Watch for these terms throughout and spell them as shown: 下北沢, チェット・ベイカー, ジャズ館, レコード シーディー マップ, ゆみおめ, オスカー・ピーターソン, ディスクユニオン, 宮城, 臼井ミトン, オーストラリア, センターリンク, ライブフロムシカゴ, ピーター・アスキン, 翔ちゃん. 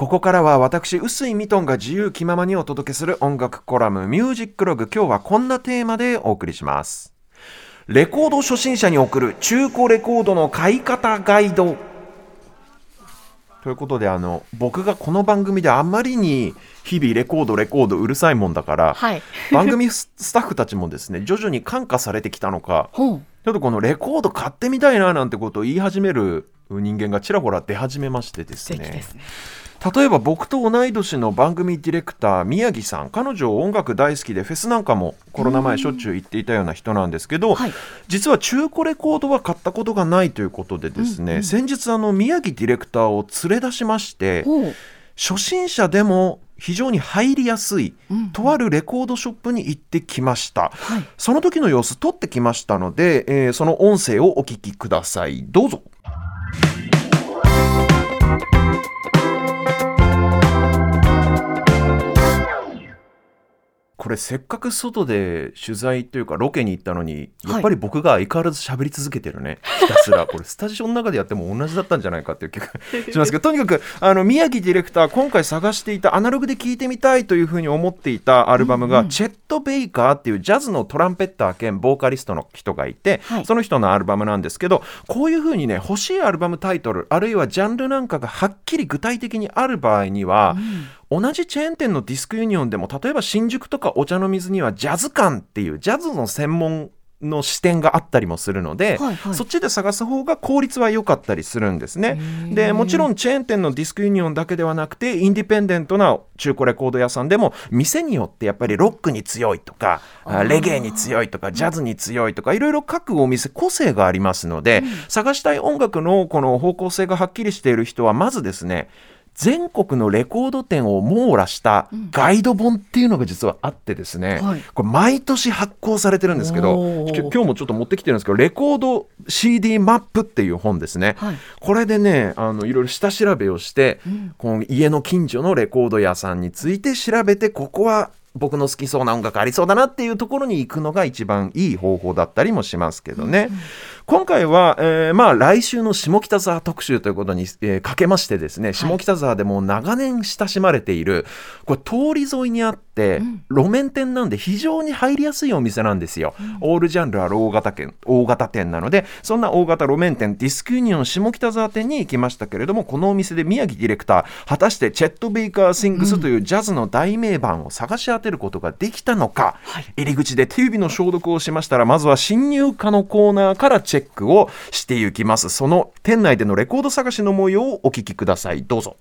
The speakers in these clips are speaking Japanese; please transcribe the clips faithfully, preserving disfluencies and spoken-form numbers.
ここからは私臼井ミトンが自由気ままにお届けする音楽コラムミュージックログ、今日はこんなテーマでお送りします。レコード初心者に送る中古レコードの買い方ガイドということで、あの僕がこの番組であまりに日々レコードレコードうるさいもんだから、はい、番組スタッフたちもですね徐々に感化されてきたのか、ちょっとこのレコード買ってみたいななんてことを言い始める人間がちらほら出始めましてですね、ですね、例えば僕と同い年の番組ディレクター宮城さん、彼女音楽大好きでフェスなんかもコロナ前しょっちゅう行っていたような人なんですけど、はい、実は中古レコードは買ったことがないということでですね、うんうん、先日あの宮城ディレクターを連れ出しまして、初心者でも非常に入りやすい、うん、とあるレコードショップに行ってきました、はい、その時の様子撮ってきましたので、えー、その音声をお聞きください。どうぞ。これせっかく外で取材というかロケに行ったのに、やっぱり僕が相変わらず喋り続けてるね、はい、ひたすらこれスタジオの中でやっても同じだったんじゃないかっていう気がしますけど、とにかくあの宮城ディレクター今回探していた、アナログで聴いてみたいというふうに思っていたアルバムが、うんうん、チェット・ベイカーっていうジャズのトランペッター兼ボーカリストの人がいて、はい、その人のアルバムなんですけど、こういうふうにね、欲しいアルバムタイトルあるいはジャンルなんかがはっきり具体的にある場合には、うん、同じチェーン店のディスクユニオンでも、例えば新宿とかお茶の水にはジャズ館っていうジャズの専門の視点があったりもするので、はいはい、そっちで探す方が効率は良かったりするんですね。で、もちろんチェーン店のディスクユニオンだけではなくて、インディペンデントな中古レコード屋さんでも、店によってやっぱりロックに強いとかレゲエに強いとかジャズに強いとか、いろいろ各お店個性がありますので、うん、探したい音楽のこの方向性がはっきりしている人は、まずですね全国のレコード店を網羅したガイド本っていうのが実はあってですね、うん、はい、これ毎年発行されてるんですけど、今日もちょっと持ってきてるんですけど、レコード シーディー マップっていう本ですね、はい、これでね、あのいろいろ下調べをして、うん、この家の近所のレコード屋さんについて調べて、ここは僕の好きそうな音楽ありそうだなっていうところに行くのが一番いい方法だったりもしますけどね、うんうん、今回は、えーまあ、来週の下北沢特集ということに、えー、かけましてですね、下北沢でも長年親しまれている、はい、これ通り沿いにあって、うん、路面店なんで非常に入りやすいお店なんですよ、うん、オールジャンルある大型店、大型店なので、そんな大型路面店ディスクユニオン下北沢店に行きましたけれども、このお店で宮城ディレクター、果たしてチェット・ベイカー・シングスというジャズの大名盤を探し当て、うん、当てることができたのか、はい、入り口で手指の消毒をしましたら、まずは侵入歌のコーナーからチェックをしていきます。その店内でのレコード探しの模様をお聞きください。どうぞ。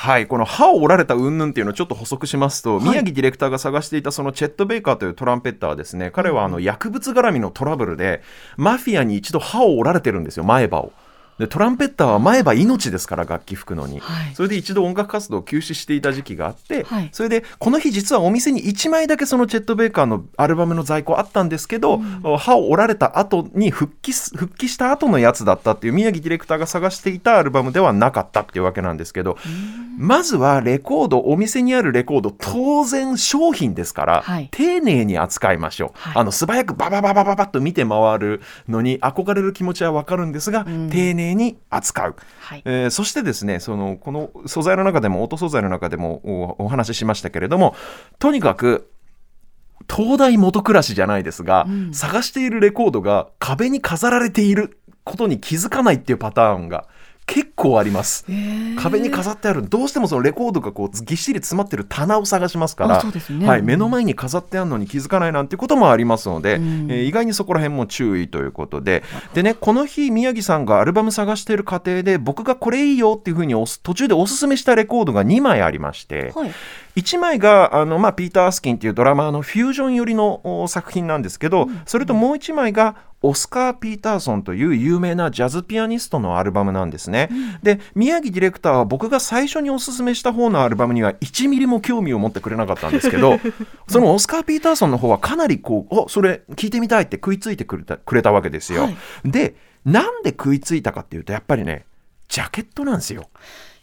はい、この歯を折られた云々っていうのをちょっと補足しますと、はい、宮城ディレクターが探していたそのチェット・ベイカーというトランペッターですね、彼はあの薬物絡みのトラブルでマフィアに一度歯を折られてるんですよ、前歯を。でトランペッターは前歯命ですから、楽器吹くのに、はい、それで一度音楽活動を休止していた時期があって、はい、それでこの日実はお店にいちまいだけそのチェット・ベイカーのアルバムの在庫あったんですけど、うん、歯を折られた後に復帰復帰した後のやつだったっていう、宮城ディレクターが探していたアルバムではなかったっていうわけなんですけど、まずはレコード、お店にあるレコード、当然商品ですから、はい、丁寧に扱いましょう、はい、あの素早くババババババッと見て回るのに憧れる気持ちはわかるんですが、うん、丁寧にに扱う、はい、えー、そしてですね、そのこの素材の中でも、音素材の中でも お, お話ししましたけれども、とにかく東大元暮らしじゃないですが、うん、探しているレコードが壁に飾られていることに気づかないっていうパターンが結構あります、えー、壁に飾ってある、どうしてもそのレコードがこうぎっしり詰まってる棚を探しますから、そうですね、はい、目の前に飾ってあるのに気づかないなんてこともありますので、うん、えー、意外にそこら辺も注意ということで、でね、この日宮城さんがアルバム探している過程で、僕がこれいいよっていう風に途中でおすすめしたレコードがにまいありまして、はい、いちまいがあの、まあ、ピーター・アスキンっていうドラマーのフュージョン寄りの作品なんですけど、うん、それともういちまいがオスカー・ピーターソンという有名なジャズピアニストのアルバムなんですね、うん、で宮城ディレクターは僕が最初におすすめした方のアルバムにはいちミリも興味を持ってくれなかったんですけどそのオスカー・ピーターソンの方はかなりこう、お、それ聞いてみたいって食いついてくれた、くれたわけですよ、はい、でなんで食いついたかっていうと、やっぱりねジャケットなんですよ。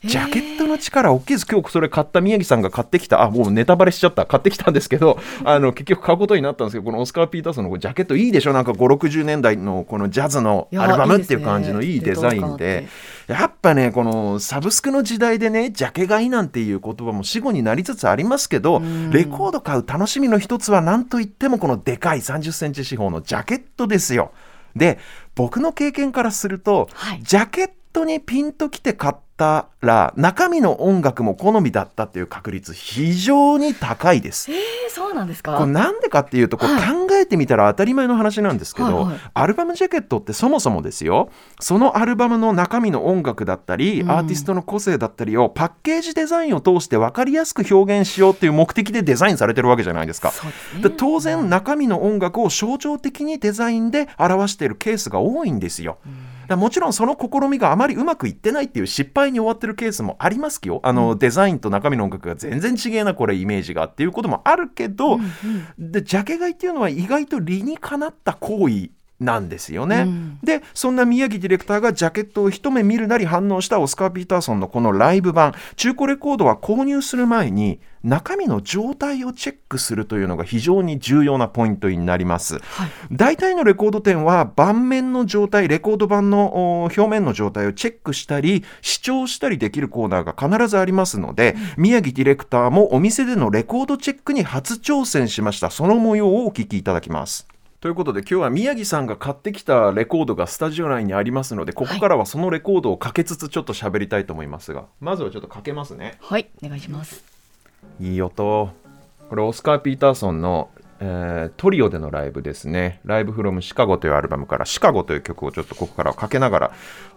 ジャケットの力大きいです。今日それ買った宮城さんが買ってきた、あ、もうネタバレしちゃった、買ってきたんですけど、あの結局買うことになったんですけど、このオスカー・ピーターソンのジャケットいいでしょ、なんかごじゅう、ろくじゅうねんだいのこのジャズのアルバムっていう感じのいいデザインで、やっぱねこのサブスクの時代でね、ジャケ買いなんていう言葉も死語になりつつありますけど、レコード買う楽しみの一つはなんといってもこのでかいさんじゅっセンチ四方のジャケットですよ。で、僕の経験からすると、はい、ジャケットにピンときて買ったら中身の音楽も好みだったっていう確率非常に高いです。えー、そうなんですか。これなんでかっていうと、こう考えてみたら当たり前の話なんですけど、はいはいはい、アルバムジャケットってそもそもですよ、そのアルバムの中身の音楽だったり、うん、アーティストの個性だったりをパッケージデザインを通して分かりやすく表現しようっていう目的でデザインされてるわけじゃないですか。そうですね。で、当然中身の音楽を象徴的にデザインで表しているケースが多いんですよ。うんだもちろんその試みがあまりうまくいってないっていう失敗に終わってるケースもありますよ。あの、うん、デザインと中身の音楽が全然違えなこれイメージがっていうこともあるけど、うんうん、でジャケ買いっていうのは意外と理にかなった行為なんですよね、うん、でそんな宮城ディレクターがジャケットを一目見るなり反応したオスカー・ピーターソンのこのライブ版中古レコードは、購入する前に中身の状態をチェックするというのが非常に重要なポイントになります。はい、大体のレコード店は盤面の状態、レコード盤の表面の状態をチェックしたり視聴したりできるコーナーが必ずありますので、うん、宮城ディレクターもお店でのレコードチェックに初挑戦しました。その模様をお聞きいただきます。ということで今日は宮城さんが買ってきたレコードがスタジオ内にありますので、ここからはそのレコードをかけつつちょっと喋りたいと思いますが、はい、まずはちょっとかけますね。はい、お願いします。いい音。これオスカー・ピーターソンの、えー、トリオでのライブですね。ライブフロムシカゴというアルバムからシカゴという曲をちょっとここからかけながら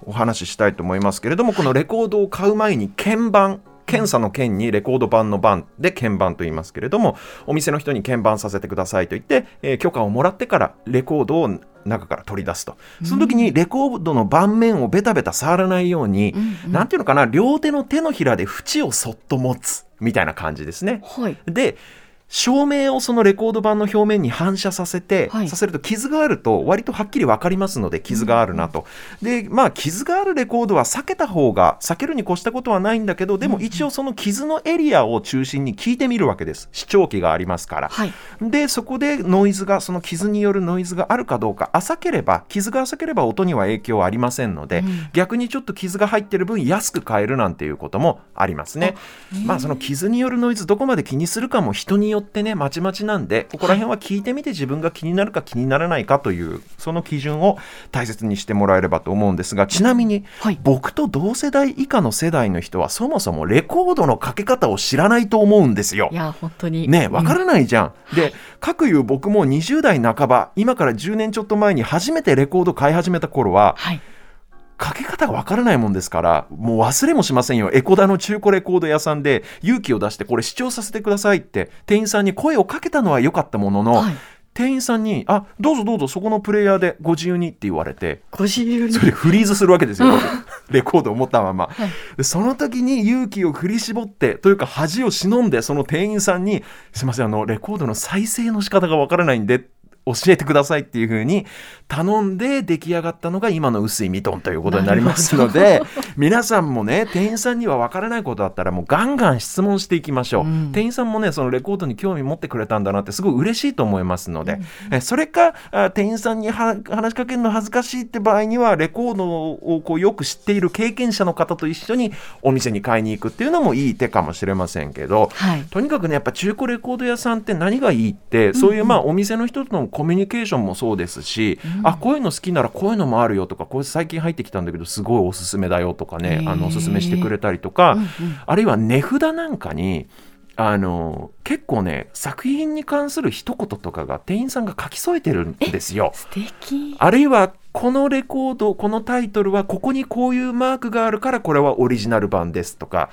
お話ししたいと思いますけれども、このレコードを買う前に鍵盤、検査の鍵にレコード盤の盤で鍵盤と言いますけれども、お店の人に鍵盤させてくださいと言って、えー、許可をもらってからレコードを中から取り出すと、その時にレコードの盤面をベタベタ触らないように、うん、なんていうのかな、両手の手のひらで縁をそっと持つみたいな感じですね。はい、で照明をそのレコード盤の表面に反射させて、はい、させると傷があると割とはっきり分かりますので、傷があるなと、うん、でまあ傷があるレコードは避けた方が、避けるに越したことはないんだけど、でも一応その傷のエリアを中心に聞いてみるわけです。視聴器がありますから、はい、でそこでノイズが、その傷によるノイズがあるかどうか、浅ければ、傷が浅ければ音には影響はありませんので、うん、逆にちょっと傷が入ってる分安く買えるなんていうこともありますね。まあその傷によるノイズどこまで気にするかも人によってね、まちまちなんで、ここら辺は聞いてみて自分が気になるか気にならないかという、その基準を大切にしてもらえればと思うんですが、ちなみに、はい、僕と同世代以下の世代の人はそもそもレコードのかけ方を知らないと思うんですよ。いや本当にね、わからないじゃん、うん、でかくいう僕もにじゅうだいなかば、今からじゅうねんちょっとまえに初めてレコード買い始めた頃は、はい、かけ方がわからないもんですから、もう忘れもしませんよ。エコダの中古レコード屋さんで勇気を出してこれ視聴させてくださいって店員さんに声をかけたのは良かったものの、はい、店員さんにあどうぞどうぞそこのプレイヤーでご自由にって言われて、ご自由にそれフリーズするわけですよ、うん、レコードを持ったまま、はい、でその時に勇気を振り絞ってというか恥を忍んで、その店員さんにすいません、あのレコードの再生の仕方がわからないんで教えてくださいっていう風に頼んで出来上がったのが今の薄いミトンということになりますので、皆さんもね、店員さんには分からないことだったらもうガンガン質問していきましょう、うん、店員さんもねそのレコードに興味持ってくれたんだなってすごい嬉しいと思いますので、うんうん、えそれか店員さんに話しかけるの恥ずかしいって場合には、レコードをこうよく知っている経験者の方と一緒にお店に買いに行くっていうのもいい手かもしれませんけど、はい、とにかくねやっぱ中古レコード屋さんって何がいいって、うんうん、そういうまあお店の人とのコミュニケーションもそうですし、うん、あこういうの好きならこういうのもあるよとか、こう最近入ってきたんだけどすごいおすすめだよとかね、あのおすすめしてくれたりとか、うんうん、あるいは値札なんかにあの結構ね作品に関する一言とかが店員さんが書き添えてるんですよ。素敵。あるいはこのレコード、このタイトルはここにこういうマークがあるからこれはオリジナル版ですとか、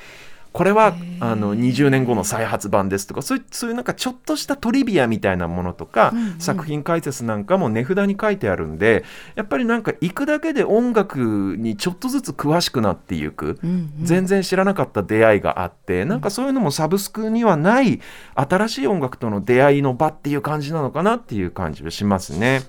これはあのにじゅうねんごの再発版ですとか、そういう、そういうなんかちょっとしたトリビアみたいなものとか、うんうん、作品解説なんかも値札に書いてあるんで、やっぱりなんか行くだけで音楽にちょっとずつ詳しくなっていく、うんうん、全然知らなかった出会いがあって、なんかそういうのもサブスクにはない新しい音楽との出会いの場っていう感じなのかなっていう感じがしますね。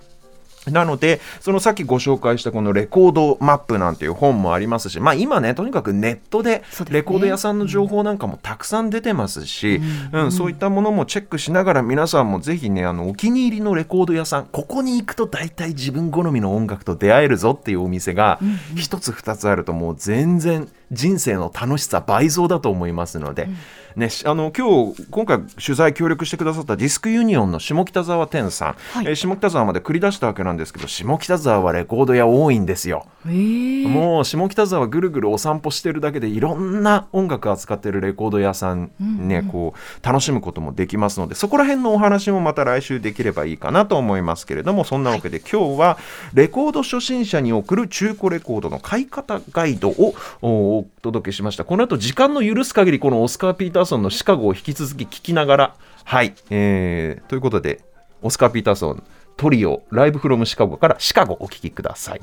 なので、そのさっきご紹介したこのレコードマップなんていう本もありますし、まあ今ね、とにかくネットでレコード屋さんの情報なんかもたくさん出てますし、うんうん、そういったものもチェックしながら、皆さんもぜひね、あのお気に入りのレコード屋さん、ここに行くと大体自分好みの音楽と出会えるぞっていうお店が一つ二つあると、もう全然人生の楽しさ倍増だと思いますので、うんね、あの今日今回取材協力してくださったディスクユニオンの下北沢店さん、はい、えー、下北沢まで繰り出したわけなんですけど、下北沢はレコード屋多いんですよ。えー、もう下北沢ぐるぐるお散歩してるだけでいろんな音楽扱ってるレコード屋さん、ね、うんうん、こう楽しむこともできますので、そこら辺のお話もまた来週できればいいかなと思いますけれども、そんなわけで今日はレコード初心者に送る中古レコードの買い方ガイドをお届けしました。この後時間の許す限りこのオスカー・ピーターソンのシカゴを引き続き聞きながら、はい、えー、ということでオスカー・ピーターソントリオライブフロムシカゴからシカゴお聞きください。